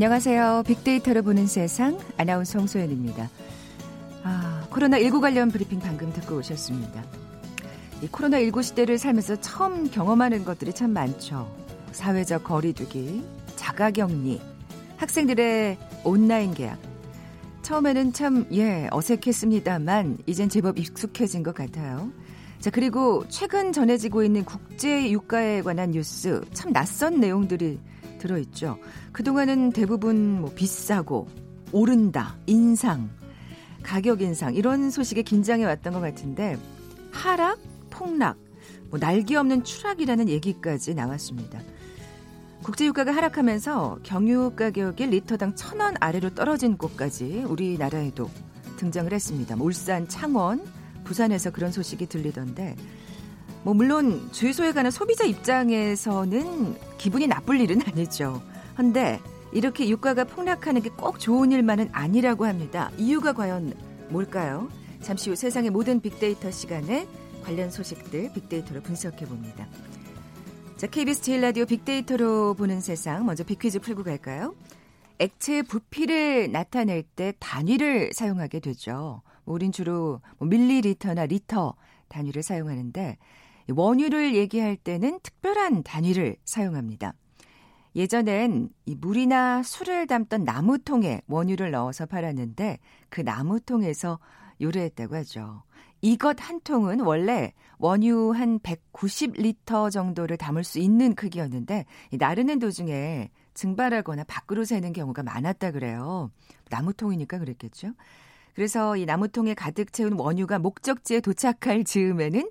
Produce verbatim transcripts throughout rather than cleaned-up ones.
안녕하세요. 빅데이터를 보는 세상 아나운서 홍소연입니다. 아, 코로나십구 관련 브리핑 방금 듣고 오셨습니다. 이 코로나십구 시대를 살면서 처음 경험하는 것들이 참 많죠. 사회적 거리 두기, 자가격리, 학생들의 온라인 계약. 처음에는 참 예 어색했습니다만 이젠 제법 익숙해진 것 같아요. 자, 그리고 최근 전해지고 있는 국제 유가에 관한 뉴스, 참 낯선 내용들이 들어있죠. 그동안은 대부분 뭐 비싸고 오른다, 인상, 가격 인상 이런 소식에 긴장해왔던 것 같은데 하락, 폭락, 뭐 날개 없는 추락이라는 얘기까지 나왔습니다. 국제유가가 하락하면서 경유 가격이 리터당 천 원 아래로 떨어진 곳까지 우리나라에도 등장을 했습니다. 울산, 창원, 부산에서 그런 소식이 들리던데 뭐 물론 주유소에 가는 소비자 입장에서는 기분이 나쁠 일은 아니죠. 그런데 이렇게 유가가 폭락하는 게 꼭 좋은 일만은 아니라고 합니다. 이유가 과연 뭘까요? 잠시 후 세상의 모든 빅데이터 시간에 관련 소식들 빅데이터로 분석해봅니다. 자, 케이비에스 제일 라디오 빅데이터로 보는 세상, 먼저 빅퀴즈 풀고 갈까요? 액체의 부피를 나타낼 때 단위를 사용하게 되죠. 우린 주로 밀리리터나 리터 단위를 사용하는데 원유를 얘기할 때는 특별한 단위를 사용합니다. 예전엔 이 물이나 술을 담던 나무통에 원유를 넣어서 팔았는데 그 나무통에서 요래했다고 하죠. 이것 한 통은 원래 원유 한 백구십 리터 정도를 담을 수 있는 크기였는데 나르는 도중에 증발하거나 밖으로 새는 경우가 많았다 그래요. 나무통이니까 그랬겠죠. 그래서 이 나무통에 가득 채운 원유가 목적지에 도착할 즈음에는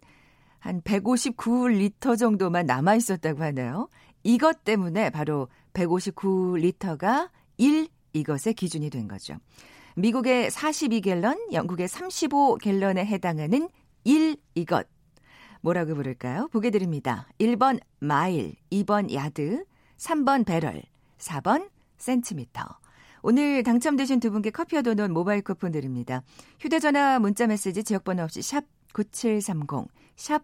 한 백오십구 리터 정도만 남아 있었다고 하네요. 이것 때문에 바로 백오십구 리터가 일 이것의 기준이 된 거죠. 미국의 사십이 갤런, 영국의 삼십오 갤런에 해당하는 일 이것. 뭐라고 부를까요? 보게 드립니다. 일 번 마일, 이 번 야드, 삼 번 배럴, 사 번 센티미터. 오늘 당첨되신 두 분께 커피와 도넛 모바일 쿠폰 드립니다. 휴대전화, 문자메시지, 지역번호 없이 샵 구칠삼공, 샵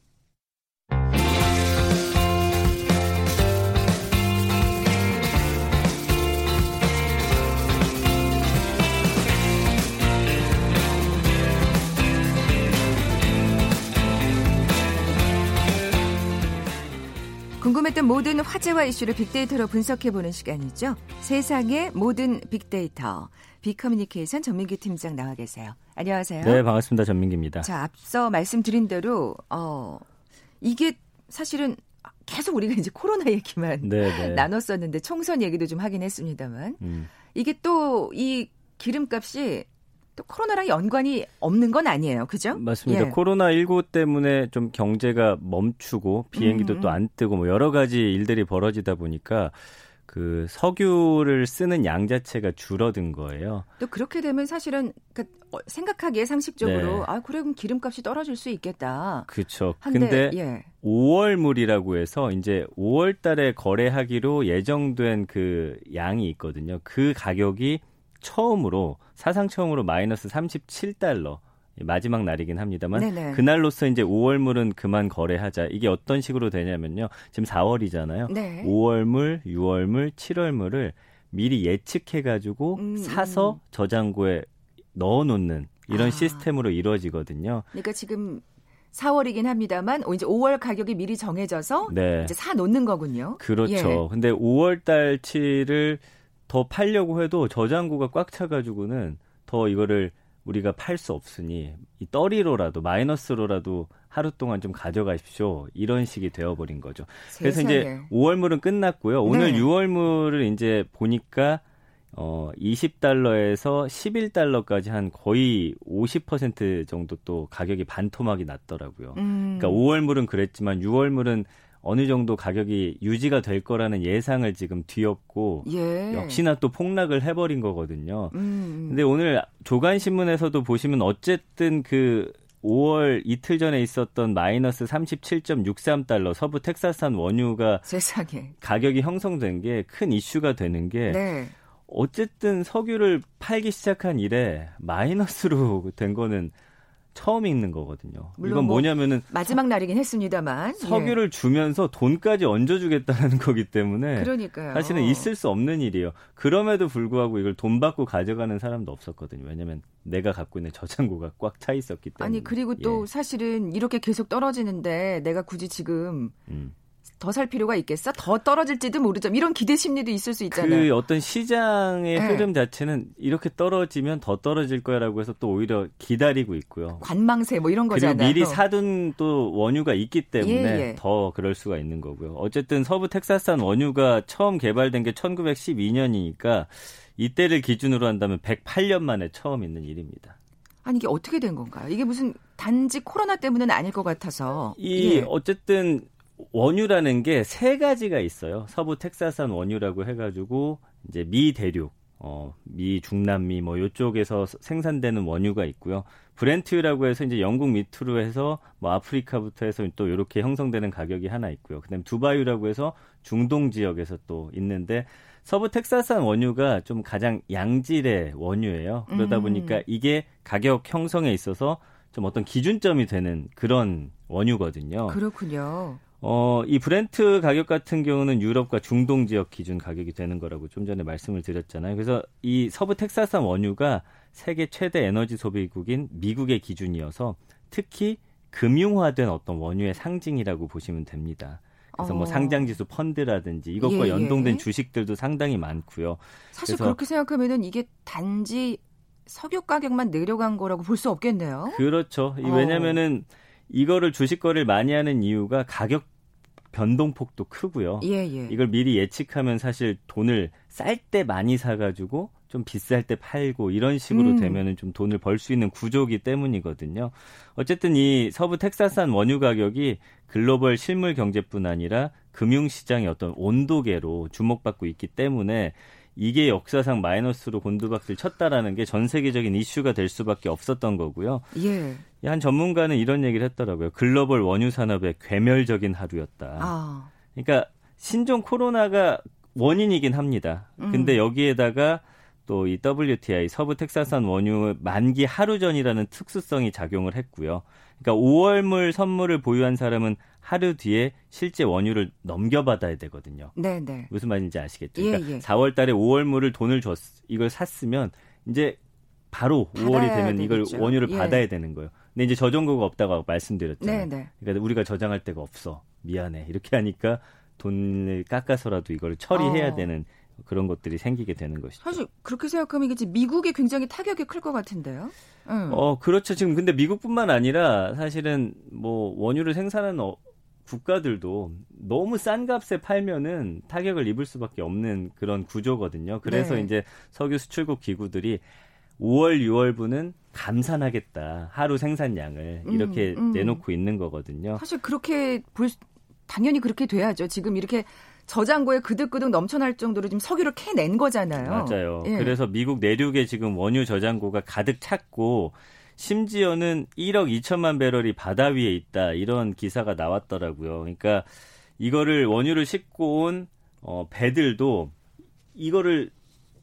궁금했던 모든 화제와 이슈를 빅데이터로 분석해보는 시간이죠. 세상의 모든 빅데이터. 비커뮤니케이션 전민기 팀장 나와 계세요. 안녕하세요. 네, 반갑습니다. 전민기입니다. 자, 앞서 말씀드린 대로 어, 이게 사실은 계속 우리가 이제 코로나 얘기만 네네. 나눴었는데 총선 얘기도 좀 하긴 했습니다만 음. 이게 또 이 기름값이 또 코로나랑 연관이 없는 건 아니에요. 그죠? 맞습니다. 예. 코로나십구 때문에 좀 경제가 멈추고 비행기도 또 안 뜨고 뭐 여러 가지 일들이 벌어지다 보니까 그 석유를 쓰는 양 자체가 줄어든 거예요. 또 그렇게 되면 사실은 그러니까 생각하기에 상식적으로 네. 아 그래 그럼 기름값이 떨어질 수 있겠다. 그렇죠. 근데 예. 오월물이라고 해서 이제 오월 달에 거래하기로 예정된 그 양이 있거든요. 그 가격이 처음으로 사상 처음으로 마이너스 삼십칠 달러 마지막 날이긴 합니다만 네네. 그날로서 이제 오월물은 그만 거래하자. 이게 어떤 식으로 되냐면요. 지금 사월이잖아요. 네. 오월물, 유월물, 칠월물을 미리 예측해가지고 음, 사서 음. 저장고에 넣어놓는 이런 아. 시스템으로 이루어지거든요. 그러니까 지금 사월이긴 합니다만 이제 오월 가격이 미리 정해져서 네. 이제 사놓는 거군요. 그렇죠. 예. 근데 오월 달치를 더 팔려고 해도 저장고가 꽉 차가지고는 더 이거를 우리가 팔 수 없으니 이 떨이로라도 마이너스로라도 하루 동안 좀 가져가십시오. 이런 식이 되어버린 거죠. 세상에. 그래서 이제 오월물은 끝났고요. 오늘 네. 유월물을 이제 보니까 어, 이십 달러에서 십일 달러까지 한 거의 오십 퍼센트 정도 또 가격이 반토막이 났더라고요. 음. 그러니까 오월물은 그랬지만 유월물은 어느 정도 가격이 유지가 될 거라는 예상을 지금 뒤엎고 예. 역시나 또 폭락을 해버린 거거든요. 음. 근데 오늘 조간신문에서도 보시면 어쨌든 그 오월 이틀 전에 있었던 마이너스 삼십칠 점 육삼 달러 서부 텍사스산 원유가 세상에. 가격이 형성된 게 큰 이슈가 되는 게 네. 어쨌든 석유를 팔기 시작한 이래 마이너스로 된 거는 처음 읽는 거거든요. 이건 뭐냐면은 뭐 마지막 날이긴 했습니다만 석유를 예. 주면서 돈까지 얹어주겠다는 거기 때문에 그러니까요. 사실은 있을 수 없는 일이에요. 그럼에도 불구하고 이걸 돈 받고 가져가는 사람도 없었거든요. 왜냐하면 내가 갖고 있는 저장고가 꽉 차 있었기 때문에. 아니 그리고 또 예. 사실은 이렇게 계속 떨어지는데 내가 굳이 지금 음. 더 살 필요가 있겠어? 더 떨어질지도 모르죠. 이런 기대 심리도 있을 수 있잖아요. 그 어떤 시장의 네. 흐름 자체는 이렇게 떨어지면 더 떨어질 거라고 해서 또 오히려 기다리고 있고요. 관망세 뭐 이런 거잖아요. 그리고 미리 사둔 또 원유가 있기 때문에 예, 예. 더 그럴 수가 있는 거고요. 어쨌든 서부 텍사스산 원유가 처음 개발된 게 천구백십이 년이니까 이때를 기준으로 한다면 백팔 년 만에 처음 있는 일입니다. 아니 이게 어떻게 된 건가요? 이게 무슨 단지 코로나 때문은 아닐 것 같아서. 이 예. 어쨌든 원유라는 게 세 가지가 있어요. 서부 텍사스산 원유라고 해가지고 이제 미 대륙, 어, 미 중남미 뭐 이쪽에서 생산되는 원유가 있고요. 브렌트유라고 해서 이제 영국 밑으로 해서 뭐 아프리카부터 해서 또 이렇게 형성되는 가격이 하나 있고요. 그다음 두바유라고 해서 중동 지역에서 또 있는데 서부 텍사스산 원유가 좀 가장 양질의 원유예요. 그러다 음. 보니까 이게 가격 형성에 있어서 좀 어떤 기준점이 되는 그런 원유거든요. 그렇군요. 어, 이 브렌트 가격 같은 경우는 유럽과 중동 지역 기준 가격이 되는 거라고 좀 전에 말씀을 드렸잖아요. 그래서 이 서부 텍사스산 원유가 세계 최대 에너지 소비국인 미국의 기준이어서 특히 금융화된 어떤 원유의 상징이라고 보시면 됩니다. 그래서 어. 뭐 상장지수 펀드라든지 이것과 예, 연동된 예. 주식들도 상당히 많고요. 사실 그렇게 생각하면은 이게 단지 석유 가격만 내려간 거라고 볼 수 없겠네요. 그렇죠. 이, 왜냐면은 어. 이거를 주식 거래를 많이 하는 이유가 가격 변동폭도 크고요. 예, 예. 이걸 미리 예측하면 사실 돈을 쌀 때 많이 사가지고 좀 비쌀 때 팔고 이런 식으로 음. 되면은 좀 돈을 벌 수 있는 구조기 때문이거든요. 어쨌든 이 서부 텍사스산 원유 가격이 글로벌 실물 경제뿐 아니라 금융시장의 어떤 온도계로 주목받고 있기 때문에 이게 역사상 마이너스로 곤두박질 쳤다라는 게 전 세계적인 이슈가 될 수밖에 없었던 거고요. 예. 한 전문가는 이런 얘기를 했더라고요. 글로벌 원유 산업의 괴멸적인 하루였다. 아. 그러니까 신종 코로나가 원인이긴 합니다. 음. 근데 여기에다가 또 이 더블유티아이 서부 텍사스산 원유 만기 하루 전이라는 특수성이 작용을 했고요. 그러니까 오월물 선물을 보유한 사람은 하루 뒤에 실제 원유를 넘겨받아야 되거든요. 네네. 무슨 말인지 아시겠죠? 그러니까 예, 예. 사월 달에 오월물을 돈을 줬 이걸 샀으면 이제 바로 오월이 되면 되겠죠. 이걸 원유를 예. 받아야 되는 거예요. 근데 이제 저장고가 없다고 말씀드렸잖아요. 네네. 그러니까 우리가 저장할 데가 없어. 미안해. 이렇게 하니까 돈을 깎아서라도 이걸 처리해야 어. 되는 그런 것들이 생기게 되는 것이죠. 사실 그렇게 생각하면 이게 미국이 굉장히 타격이 클 것 같은데요. 응. 어 그렇죠. 지금 근데 미국뿐만 아니라 사실은 뭐 원유를 생산하는 어, 국가들도 너무 싼 값에 팔면은 타격을 입을 수밖에 없는 그런 구조거든요. 그래서 네. 이제 석유 수출국 기구들이 오월, 유월분은 감산하겠다. 하루 생산량을 이렇게 음, 음. 내놓고 있는 거거든요. 사실 그렇게 볼 당연히 그렇게 돼야죠. 지금 이렇게 저장고에 그득그득 넘쳐날 정도로 지금 석유를 캐낸 거잖아요. 맞아요. 예. 그래서 미국 내륙에 지금 원유 저장고가 가득 찼고 심지어는 일억 이천만 배럴이 바다 위에 있다. 이런 기사가 나왔더라고요. 그러니까 이거를 원유를 싣고 온 어, 배들도 이거를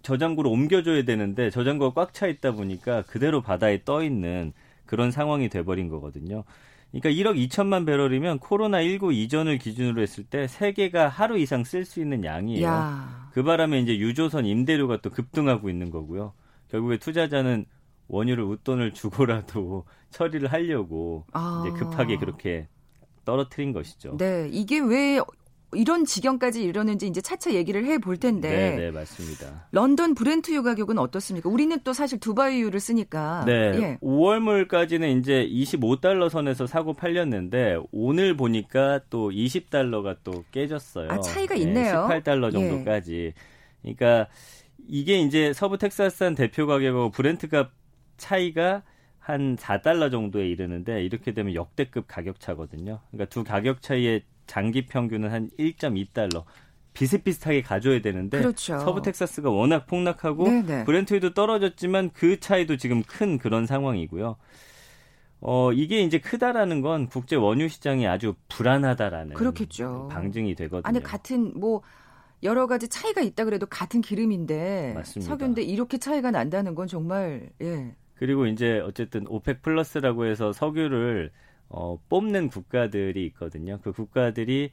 저장고로 옮겨줘야 되는데 저장고가 꽉 차 있다 보니까 그대로 바다에 떠 있는 그런 상황이 돼버린 거거든요. 그러니까 일억 이천만 배럴이면 코로나십구 이전을 기준으로 했을 때 세계가 하루 이상 쓸 수 있는 양이에요. 야. 그 바람에 이제 유조선 임대료가 또 급등하고 있는 거고요. 결국에 투자자는 원유를 웃돈을 주고라도 처리를 하려고 아. 이제 급하게 그렇게 떨어뜨린 것이죠. 네, 이게 왜 이런 지경까지 이러는지 이제 차차 얘기를 해볼 텐데. 네, 네, 맞습니다. 런던 브렌트유 가격은 어떻습니까? 우리는 또 사실 두바이유를 쓰니까. 네, 예. 오월물까지는 이제 이십오 달러 선에서 사고 팔렸는데 오늘 보니까 또 이십 달러가 또 깨졌어요. 아, 차이가 네, 있네요. 십팔 달러 정도까지. 예. 그러니까 이게 이제 서부 텍사스산 대표 가격하고 브렌트 값 차이가 한 사 달러 정도에 이르는데 이렇게 되면 역대급 가격 차거든요. 그러니까 두 가격 차이의 장기 평균은 한 일 점 이 달러. 비슷비슷하게 가져야 되는데 그렇죠. 서부 텍사스가 워낙 폭락하고 네네. 브렌트유도 떨어졌지만 그 차이도 지금 큰 그런 상황이고요. 어, 이게 이제 크다라는 건 국제 원유 시장이 아주 불안하다라는 그렇겠죠. 방증이 되거든요. 아니, 같은 뭐 여러 가지 차이가 있다 그래도 같은 기름인데 맞습니다. 석유인데 이렇게 차이가 난다는 건 정말 예. 그리고 이제 어쨌든 오펙 플러스라고 해서 석유를 어, 뽑는 국가들이 있거든요. 그 국가들이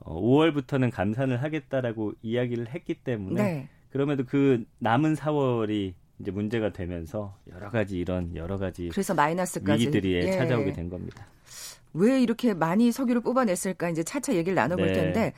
어, 오월부터는 감산을 하겠다라고 이야기를 했기 때문에 네. 그럼에도 그 남은 사월이 이제 문제가 되면서 여러 가지 이런 여러 가지 그래서 마이너스까지 위기들이 예. 찾아오게 된 겁니다. 왜 이렇게 많이 석유를 뽑아냈을까 이제 차차 얘기를 나눠볼 네. 텐데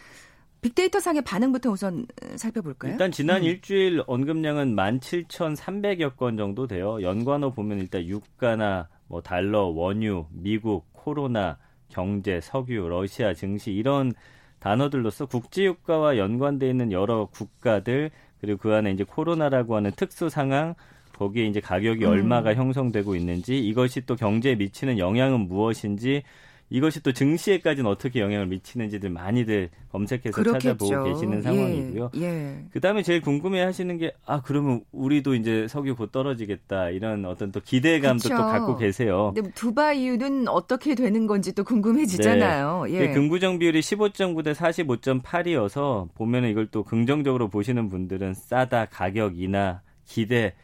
빅데이터 상의 반응부터 우선 살펴볼까요? 일단 지난 음. 일주일 언급량은 만 칠천삼백여 건 정도 돼요. 연관어 보면 일단 유가나 뭐 달러, 원유, 미국, 코로나, 경제, 석유, 러시아 증시 이런 단어들로서 국제유가와 연관되어 있는 여러 국가들 그리고 그 안에 이제 코로나라고 하는 특수 상황, 거기에 이제 가격이 음. 얼마가 형성되고 있는지, 이것이 또 경제에 미치는 영향은 무엇인지, 이것이 또 증시에까지는 어떻게 영향을 미치는지들 많이들 검색해서 그렇겠죠. 찾아보고 계시는 상황이고요. 예, 예. 그다음에 제일 궁금해하시는 게 아 그러면 우리도 이제 석유 곧 떨어지겠다 이런 어떤 또 기대감도 그쵸. 또 갖고 계세요. 근데 두바이유는 어떻게 되는 건지 또 궁금해지잖아요. 네. 예. 긍부정 비율이 십오 점 구 대 사십오 점 팔이어서 보면은 이걸 또 긍정적으로 보시는 분들은 싸다, 가격 인하, 기대.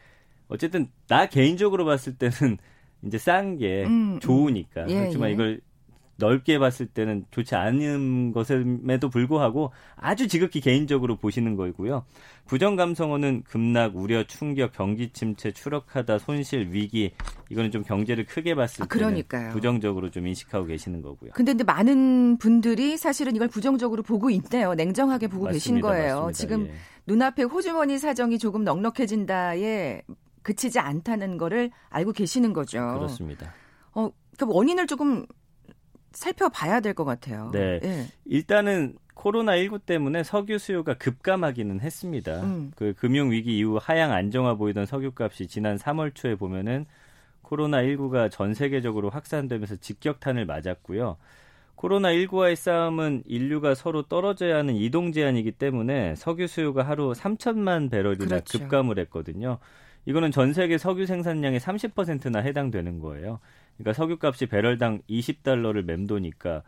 어쨌든 나 개인적으로 봤을 때는 이제 싼 게 음, 좋으니까. 음. 예, 그렇지만 예. 이걸 넓게 봤을 때는 좋지 않은 것에도 불구하고 아주 지극히 개인적으로 보시는 거고요. 부정감성어는 급락, 우려, 충격, 경기 침체, 추락하다, 손실, 위기. 이거는 좀 경제를 크게 봤을 아, 때는 부정적으로 좀 인식하고 계시는 거고요. 근데, 근데 많은 분들이 사실은 이걸 부정적으로 보고 있네요. 냉정하게 보고 맞습니다, 계신 거예요. 맞습니다. 지금 예. 눈앞에 호주머니 사정이 조금 넉넉해진다에 그치지 않다는 거를 알고 계시는 거죠. 그렇습니다. 어, 그럼 원인을 조금 살펴봐야 될 것 같아요. 네, 예. 일단은 코로나십구 때문에 석유 수요가 급감하기는 했습니다. 음. 그 금융위기 이후 하향 안정화 보이던 석유값이 지난 삼월 초에 보면은 코로나십구가 전 세계적으로 확산되면서 직격탄을 맞았고요. 코로나십구와의 싸움은 인류가 서로 떨어져야 하는 이동 제한이기 때문에 석유 수요가 하루 삼천만 배럴이나 그렇죠. 급감을 했거든요. 이거는 전 세계 석유 생산량의 삼십 퍼센트나 해당되는 거예요. 그러니까 석유값이 배럴당 이십 달러를 맴도니까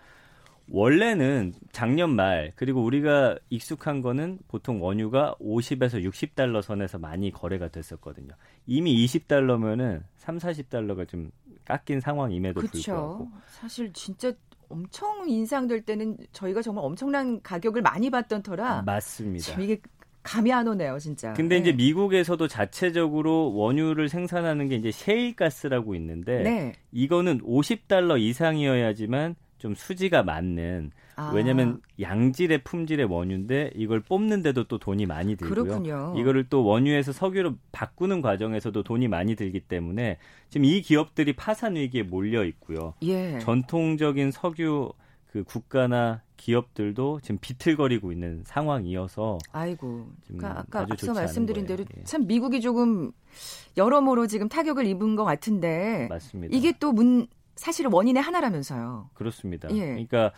원래는 작년 말 그리고 우리가 익숙한 거는 보통 원유가 오십에서 육십 달러 선에서 많이 거래가 됐었거든요. 이미 이십 달러면은 삼사십 달러가 좀 깎인 상황임에도 그쵸. 불구하고. 사실 진짜 엄청 인상될 때는 저희가 정말 엄청난 가격을 많이 받던 터라. 맞습니다. 이게 감이 안 오네요, 진짜. 근데 네. 이제 미국에서도 자체적으로 원유를 생산하는 게 이제 셰일가스라고 있는데 네. 이거는 오십 달러 이상이어야지만 좀 수지가 맞는. 아. 왜냐하면 양질의 품질의 원유인데 이걸 뽑는데도 또 돈이 많이 들고요. 그렇군요. 이거를 또 원유에서 석유로 바꾸는 과정에서도 돈이 많이 들기 때문에 지금 이 기업들이 파산 위기에 몰려 있고요. 예. 전통적인 석유 그 국가나 기업들도 지금 비틀거리고 있는 상황이어서 아이고 그러니까 아까 앞서 말씀드린 대로 예. 참 미국이 조금 여러모로 지금 타격을 입은 것 같은데 맞습니다. 이게 또 문 사실 원인의 하나라면서요. 그렇습니다. 예. 그러니까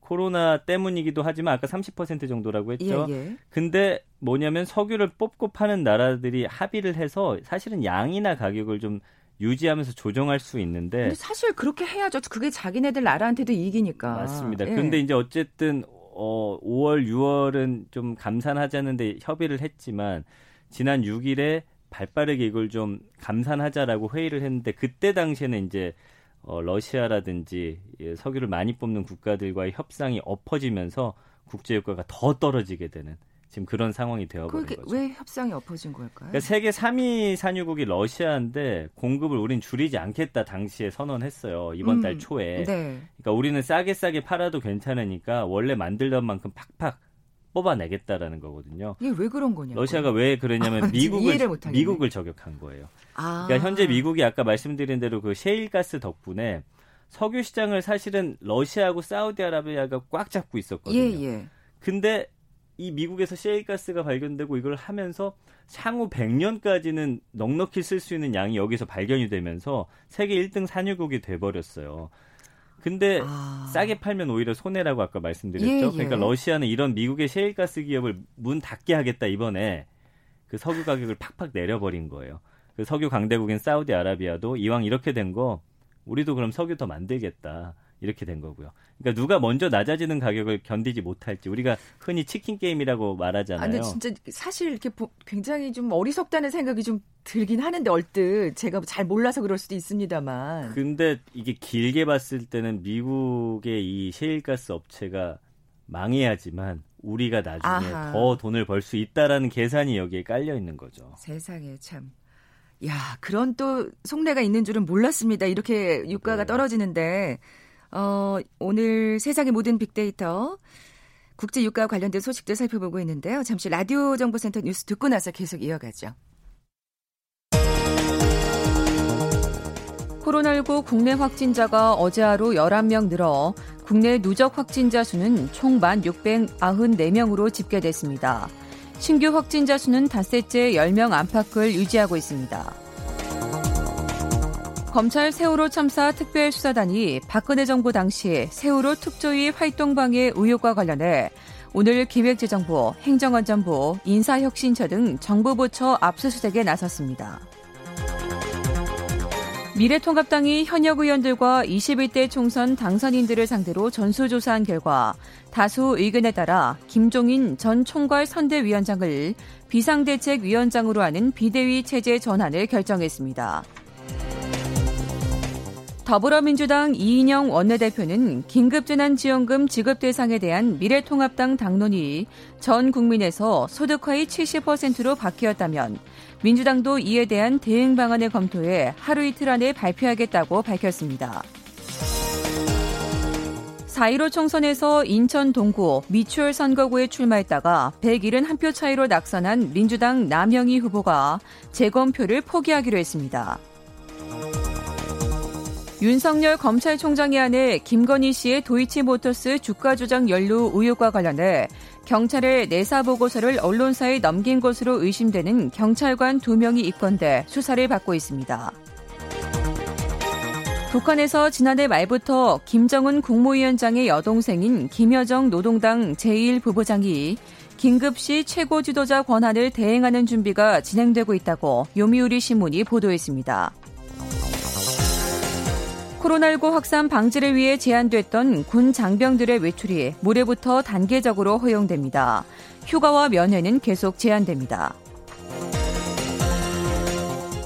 코로나 때문이기도 하지만 아까 삼십 퍼센트 정도라고 했죠. 예, 예. 근데 뭐냐면 석유를 뽑고 파는 나라들이 합의를 해서 사실은 양이나 가격을 좀 유지하면서 조정할 수 있는데 근데 사실 그렇게 해야죠. 그게 자기네들 나라한테도 이익이니까. 맞습니다. 그런데 예. 이제 어쨌든 어, 오월, 유월은 좀 감산하자는데 협의를 했지만 지난 육일에 발빠르게 이걸 좀 감산하자라고 회의를 했는데 그때 당시에는 이제 어, 러시아라든지 예, 석유를 많이 뽑는 국가들과의 협상이 엎어지면서 국제유가가 더 떨어지게 되는 지금 그런 상황이 되어버린 거죠. 왜 협상이 엎어진 걸까요? 그러니까 세계 삼 위 산유국이 러시아인데 공급을 우린 줄이지 않겠다 당시에 선언했어요. 이번 음, 달 초에. 네. 그러니까 우리는 싸게 싸게 팔아도 괜찮으니까 원래 만들던 만큼 팍팍 뽑아내겠다라는 거거든요. 이게 왜 그런 거냐고. 러시아가 왜 그러냐면 아, 미국을, 미국을 저격한 거예요. 아. 그러니까 현재 미국이 아까 말씀드린 대로 그 셰일가스 덕분에 석유 시장을 사실은 러시아하고 사우디아라비아가 꽉 잡고 있었거든요. 예, 예. 근데 이 미국에서 셰일가스가 발견되고 이걸 하면서 향후 백 년까지는 넉넉히 쓸 수 있는 양이 여기서 발견이 되면서 세계 일 등 산유국이 돼버렸어요. 근데 아... 싸게 팔면 오히려 손해라고 아까 말씀드렸죠. 예, 예. 그러니까 러시아는 이런 미국의 셰일가스 기업을 문 닫게 하겠다 이번에 그 석유 가격을 팍팍 내려버린 거예요. 그 석유 강대국인 사우디아라비아도 이왕 이렇게 된 거 우리도 그럼 석유 더 만들겠다. 이렇게 된 거고요. 그러니까 누가 먼저 낮아지는 가격을 견디지 못할지 우리가 흔히 치킨 게임이라고 말하잖아요. 아니 진짜 사실 이렇게 굉장히 좀 어리석다는 생각이 좀 들긴 하는데 얼뜻 제가 잘 몰라서 그럴 수도 있습니다만. 근데 이게 길게 봤을 때는 미국의 이 셰일가스 업체가 망해야지만 우리가 나중에 아하. 더 돈을 벌 수 있다라는 계산이 여기에 깔려 있는 거죠. 세상에 참. 야, 그런 또 속내가 있는 줄은 몰랐습니다. 이렇게 유가가 네. 떨어지는데 어, 오늘 세상의 모든 빅데이터 국제 유가와 관련된 소식들 살펴보고 있는데요. 잠시 라디오 정보센터 뉴스 듣고 나서 계속 이어가죠. 코로나십구 국내 확진자가 어제 하루 열한 명 늘어 국내 누적 확진자 수는 총 만 육백구십사 명으로 집계됐습니다. 신규 확진자 수는 닷새째 열 명 안팎을 유지하고 있습니다. 검찰 세월호 참사 특별수사단이 박근혜 정부 당시 세월호 특조위 활동방해 의혹과 관련해 오늘 기획재정부, 행정안전부, 인사혁신처 등 정부부처 압수수색에 나섰습니다. 미래통합당이 현역 의원들과 이십일 대 총선 당선인들을 상대로 전수조사한 결과 다수 의견에 따라 김종인 전 총괄 선대위원장을 비상대책위원장으로 하는 비대위 체제 전환을 결정했습니다. 더불어민주당 이인영 원내대표는 긴급재난지원금 지급 대상에 대한 미래통합당 당론이 전 국민에서 소득화의 칠십 퍼센트로 바뀌었다면 민주당도 이에 대한 대응 방안을 검토해 하루 이틀 안에 발표하겠다고 밝혔습니다. 사 일오 총선에서 인천 동구 미추홀 선거구에 출마했다가 백칠십일 표 차이로 낙선한 민주당 남영희 후보가 재검표를 포기하기로 했습니다. 윤석열 검찰총장의 아내 김건희 씨의 도이치모터스 주가 조작 연루 의혹과 관련해 경찰에 내사 보고서를 언론사에 넘긴 것으로 의심되는 경찰관 두 명이 입건돼 수사를 받고 있습니다. 북한에서 지난해 말부터 김정은 국무위원장의 여동생인 김여정 노동당 제일 부부장이 긴급시 최고 지도자 권한을 대행하는 준비가 진행되고 있다고 요미우리 신문이 보도했습니다. 코로나십구 확산 방지를 위해 제한됐던 군 장병들의 외출이 모레부터 단계적으로 허용됩니다. 휴가와 면회는 계속 제한됩니다.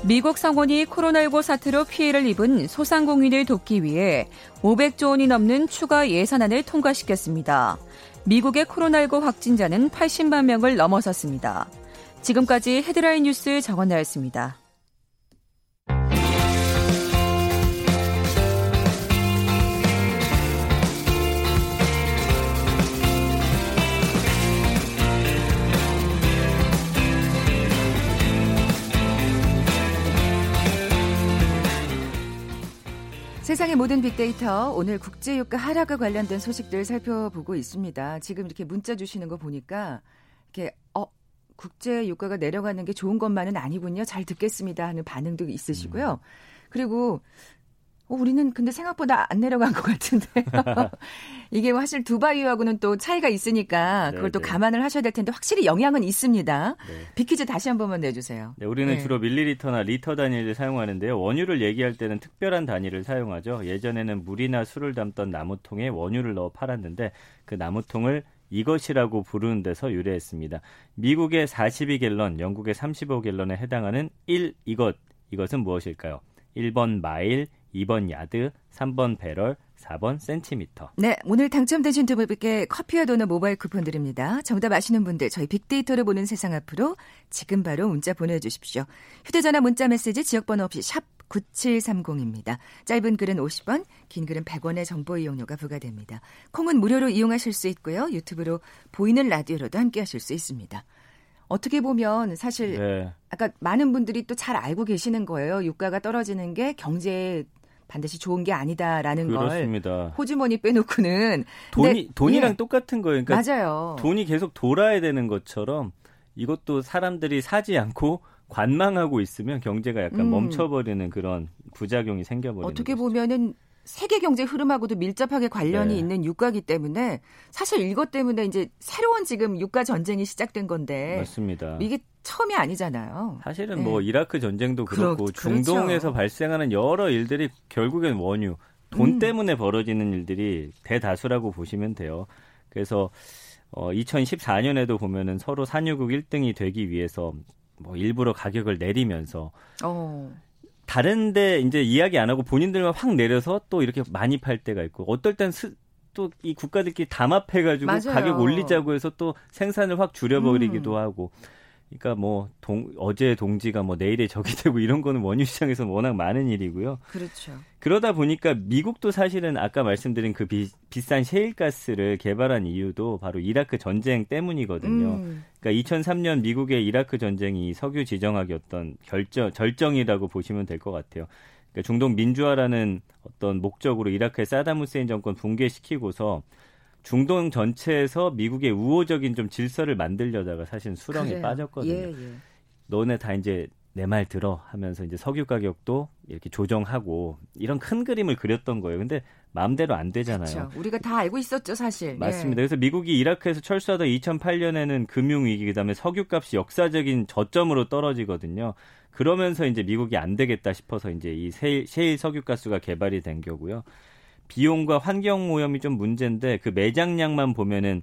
미국 상원이 코로나십구 사태로 피해를 입은 소상공인을 돕기 위해 오백조 원이 넘는 추가 예산안을 통과시켰습니다. 미국의 코로나십구 확진자는 팔십만 명을 넘어섰습니다. 지금까지 헤드라인 뉴스 정원나였습니다. 세상의 모든 빅데이터, 오늘 국제유가 하락과 관련된 소식들 살펴보고 있습니다. 지금 이렇게 문자 주시는 거 보니까 이렇게 어 국제유가가 내려가는 게 좋은 것만은 아니군요. 잘 듣겠습니다 하는 반응도 있으시고요. 그리고 어, 우리는 근데 생각보다 안 내려간 것 같은데 이게 사실 두바이유하고는 또 차이가 있으니까 그걸 네, 또 네. 감안을 하셔야 될 텐데 확실히 영향은 있습니다. 네. 빅퀴즈 다시 한 번만 내주세요. 네, 우리는 네. 주로 밀리리터나 리터 단위를 사용하는데요. 원유를 얘기할 때는 특별한 단위를 사용하죠. 예전에는 물이나 술을 담던 나무통에 원유를 넣어 팔았는데 그 나무통을 이것이라고 부르는 데서 유래했습니다. 미국의 사십이 갤런, 영국의 삼십오 갤런에 해당하는 일, 이것, 이것은 무엇일까요? 일 번 마일, 이 번 야드, 삼 번 배럴, 사 번 센티미터. 네, 오늘 당첨되신 두 분께 커피와 도넛 모바일 쿠폰 드립니다. 정답 아시는 분들 저희 빅데이터를 보는 세상 앞으로 지금 바로 문자 보내주십시오. 휴대전화 문자 메시지 지역번호 없이 샵 구칠삼공입니다. 짧은 글은 오십 원, 긴 글은 백 원의 정보 이용료가 부과됩니다. 콩은 무료로 이용하실 수 있고요. 유튜브로 보이는 라디오로도 함께하실 수 있습니다. 어떻게 보면 사실 네. 아까 많은 분들이 또 잘 알고 계시는 거예요. 유가가 떨어지는 게 경제에 반드시 좋은 게 아니다라는 그렇습니다. 걸 호주머니 빼놓고는. 돈이, 근데, 돈이랑 예. 똑같은 거예요. 그러니까 맞아요. 돈이 계속 돌아야 되는 것처럼 이것도 사람들이 사지 않고 관망하고 있으면 경제가 약간 음. 멈춰버리는 그런 부작용이 생겨버리는 어떻게 것이죠. 보면은. 세계 경제 흐름하고도 밀접하게 관련이 네. 있는 유가이기 때문에 사실 이것 때문에 이제 새로운 지금 유가 전쟁이 시작된 건데 맞습니다. 이게 처음이 아니잖아요. 사실은 네. 뭐 이라크 전쟁도 그렇고 그렇, 중동에서 그렇죠. 발생하는 여러 일들이 결국엔 원유, 돈 음. 때문에 벌어지는 일들이 대다수라고 보시면 돼요. 그래서 어, 이천십사 년에도 보면은 서로 산유국 일 등이 되기 위해서 뭐 일부러 가격을 내리면서 어. 다른데 이제 이야기 안 하고 본인들만 확 내려서 또 이렇게 많이 팔 때가 있고 어떨 땐 스 또 이 국가들끼리 담합해가지고 맞아요. 가격 올리자고 해서 또 생산을 확 줄여버리기도 음. 하고 그러니까 뭐 동, 어제의 동지가 뭐 내일의 적이 되고 이런 거는 원유 시장에서는 워낙 많은 일이고요. 그렇죠. 그러다 보니까 미국도 사실은 아까 말씀드린 그 비, 비싼 셰일가스를 개발한 이유도 바로 이라크 전쟁 때문이거든요. 음. 그러니까 이천삼 년 미국의 이라크 전쟁이 석유 지정학이었던 결정, 절정이라고 보시면 될 것 같아요. 그러니까 중동 민주화라는 어떤 목적으로 이라크의 사담 후세인 정권 붕괴시키고서 중동 전체에서 미국의 우호적인 좀 질서를 만들려다가 사실 수렁에 그래요. 빠졌거든요. 예, 예. 너네 다 이제 내 말 들어 하면서 이제 석유 가격도 이렇게 조정하고 이런 큰 그림을 그렸던 거예요. 근데 마음대로 안 되잖아요. 그렇죠. 우리가 다 알고 있었죠, 사실. 맞습니다. 예. 그래서 미국이 이라크에서 철수하다 이천팔 년에는 금융위기 그다음에 석유값이 역사적인 저점으로 떨어지거든요. 그러면서 이제 미국이 안 되겠다 싶어서 이제 이 셰일, 셰일 석유가스가 개발이 된 거고요. 비용과 환경 오염이 좀 문제인데 그 매장량만 보면은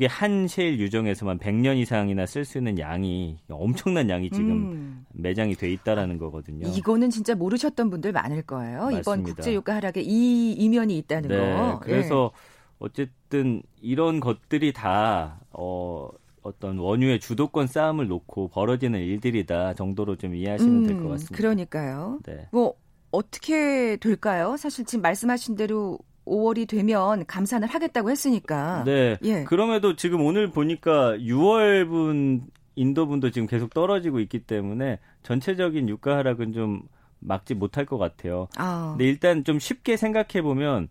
미국의 한 셰일 유정에서만 백 년 이상이나 쓸 수 있는 양이 엄청난 양이 지금 음. 매장이 돼 있다라는 거거든요. 이거는 진짜 모르셨던 분들 많을 거예요. 맞습니다. 이번 국제유가 하락에 이 이면이 있다는 네, 거. 그래서 네. 어쨌든 이런 것들이 다 어, 어떤 원유의 주도권 싸움을 놓고 벌어지는 일들이다 정도로 좀 이해하시면 음, 될 것 같습니다. 그러니까요. 네. 뭐. 어떻게 될까요? 사실 지금 말씀하신 대로 오월이 되면 감산을 하겠다고 했으니까. 네. 예. 그럼에도 지금 오늘 보니까 유월분 인도분도 지금 계속 떨어지고 있기 때문에 전체적인 유가 하락은 좀 막지 못할 것 같아요. 아. 근데 일단 좀 쉽게 생각해 보면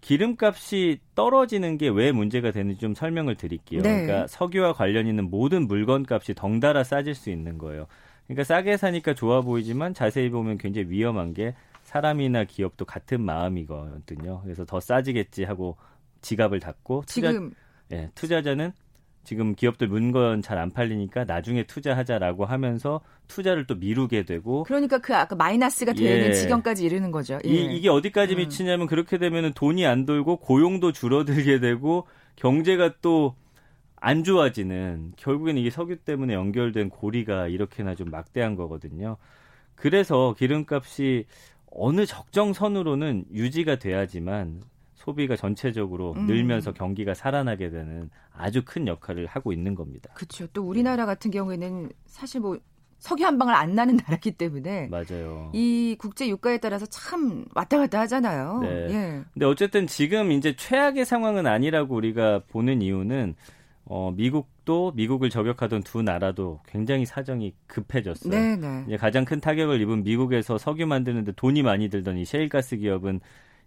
기름값이 떨어지는 게 왜 문제가 되는지 좀 설명을 드릴게요. 네. 그러니까 석유와 관련 있는 모든 물건값이 덩달아 싸질 수 있는 거예요. 그러니까 싸게 사니까 좋아 보이지만 자세히 보면 굉장히 위험한 게 사람이나 기업도 같은 마음이거든요. 그래서 더 싸지겠지 하고 지갑을 닫고 투자, 지금 예, 투자자는 지금 기업들 물건 잘 안 팔리니까 나중에 투자하자라고 하면서 투자를 또 미루게 되고 그러니까 그 아까 마이너스가 되는 예. 지경까지 이르는 거죠. 예. 이, 이게 어디까지 미치냐면 그렇게 되면 돈이 안 돌고 고용도 줄어들게 되고 경제가 또 안 좋아지는 결국에는 이게 석유 때문에 연결된 고리가 이렇게나 좀 막대한 거거든요. 그래서 기름값이 어느 적정선으로는 유지가 돼야지만 소비가 전체적으로 늘면서 음. 경기가 살아나게 되는 아주 큰 역할을 하고 있는 겁니다. 그렇죠. 또 우리나라 같은 경우에는 사실 뭐 석유 한 방울 안 나는 나라이기 때문에 맞아요. 이 국제 유가에 따라서 참 왔다 갔다 하잖아요. 네. 예. 근데 어쨌든 지금 이제 최악의 상황은 아니라고 우리가 보는 이유는 어, 미국도 미국을 저격하던 두 나라도 굉장히 사정이 급해졌어요. 네네. 이제 가장 큰 타격을 입은 미국에서 석유 만드는데 돈이 많이 들던 이 셰일가스 기업은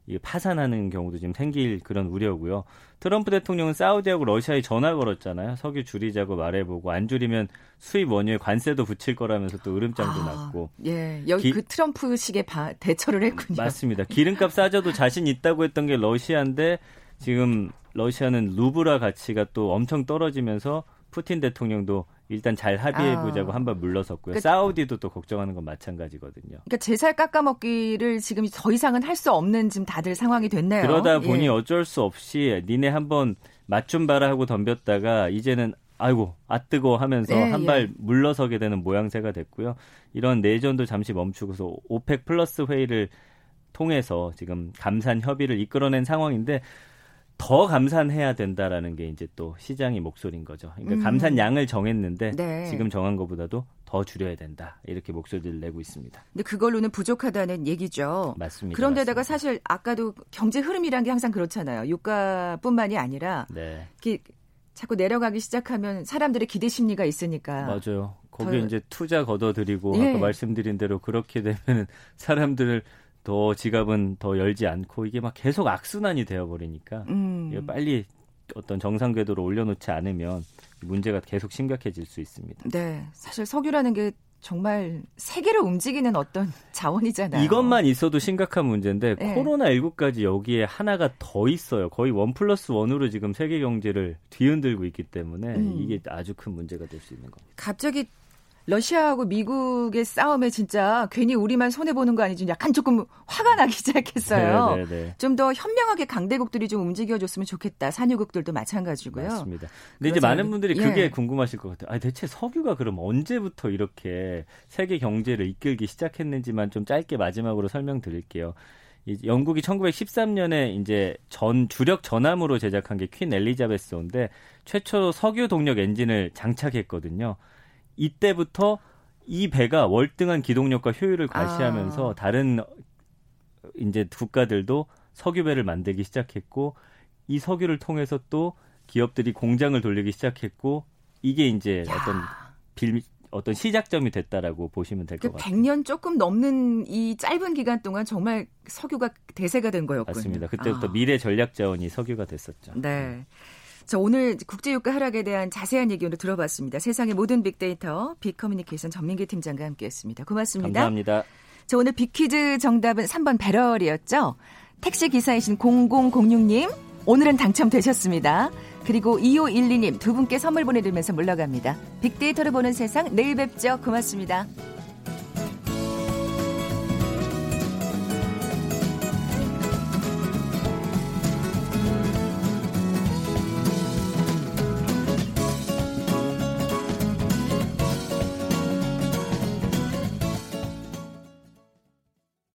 이 파산하는 경우도 지금 생길 그런 우려고요. 트럼프 대통령은 사우디하고 러시아에 전화 걸었잖아요. 석유 줄이자고 말해보고 안 줄이면 수입 원유에 관세도 붙일 거라면서 또 으름장도 아, 났고. 예, 여기 기, 그 트럼프식의 바, 대처를 했군요. 맞습니다. 기름값 싸져도 자신 있다고 했던 게 러시아인데 지금 러시아는 루브라 가치가 또 엄청 떨어지면서 푸틴 대통령도 일단 잘 합의해보자고 아. 한번 물러섰고요. 그러니까, 사우디도 또 걱정하는 건 마찬가지거든요. 그러니까 제살 깎아먹기를 지금 더 이상은 할 수 없는 지금 다들 상황이 됐네요. 그러다 보니 예. 어쩔 수 없이 니네 한번 맛 좀 봐라 하고 덤볐다가 이제는 아이고 아뜨거 하면서 예, 한 발 예. 물러서게 되는 모양새가 됐고요. 이런 내전도 잠시 멈추고서 오펙 플러스 회의를 통해서 지금 감산 협의를 이끌어낸 상황인데 더 감산해야 된다라는 게 이제 또 시장의 목소리인 거죠. 그러니까 음. 감산 양을 정했는데 네. 지금 정한 것보다도 더 줄여야 된다. 이렇게 목소리를 내고 있습니다. 근데 그걸로는 부족하다는 얘기죠. 맞습니다. 그런데다가 맞습니다. 사실 아까도 경제 흐름이란 게 항상 그렇잖아요. 유가뿐만이 아니라 네. 이렇게 자꾸 내려가기 시작하면 사람들의 기대 심리가 있으니까. 맞아요. 거기에 더... 이제 투자 걷어들이고 예. 아까 말씀드린 대로 그렇게 되면 사람들을 더 지갑은 더 열지 않고 이게 막 계속 악순환이 되어버리니까 음. 이거 빨리 어떤 정상 궤도로 올려놓지 않으면 문제가 계속 심각해질 수 있습니다. 네, 사실 석유라는 게 정말 세계를 움직이는 어떤 자원이잖아요. 이것만 있어도 심각한 문제인데 네. 코로나십구까지 여기에 하나가 더 있어요. 거의 원 플러스 원으로 지금 세계 경제를 뒤흔들고 있기 때문에 음. 이게 아주 큰 문제가 될 수 있는 겁니다. 갑자기 러시아하고 미국의 싸움에 진짜 괜히 우리만 손해보는 거 아니지 약간 조금 화가 나기 시작했어요. 네, 네, 네. 좀 더 현명하게 강대국들이 좀 움직여줬으면 좋겠다. 산유국들도 마찬가지고요. 맞습니다. 근데 이제 많은 분들이 예. 그게 궁금하실 것 같아요. 아, 대체 석유가 그럼 언제부터 이렇게 세계 경제를 이끌기 시작했는지만 좀 짧게 마지막으로 설명드릴게요. 영국이 천구백십삼 년에 이제 전 주력 전함으로 제작한 게 퀸 엘리자베스호인데 최초 석유 동력 엔진을 장착했거든요. 이때부터 이 배가 월등한 기동력과 효율을 과시하면서 아. 다른 이제 국가들도 석유배를 만들기 시작했고 이 석유를 통해서 또 기업들이 공장을 돌리기 시작했고 이게 이제 야. 어떤 빌 어떤 시작점이 됐다라고 보시면 될 것 그 같아요. 백 년 조금 넘는 이 짧은 기간 동안 정말 석유가 대세가 된 거였군요. 맞습니다. 그때부터 아. 미래 전략 자원이 석유가 됐었죠. 네. 자, 오늘 국제유가 하락에 대한 자세한 얘기 오늘 들어봤습니다. 세상의 모든 빅데이터, 비커뮤니케이션 전민기 팀장과 함께했습니다. 고맙습니다. 감사합니다. 자, 오늘 빅퀴즈 정답은 삼 번 배럴이었죠. 택시기사이신 공공공육 님, 오늘은 당첨되셨습니다. 그리고 이오일이 님 두 분께 선물 보내드리면서 물러갑니다. 빅데이터를 보는 세상, 내일 뵙죠. 고맙습니다.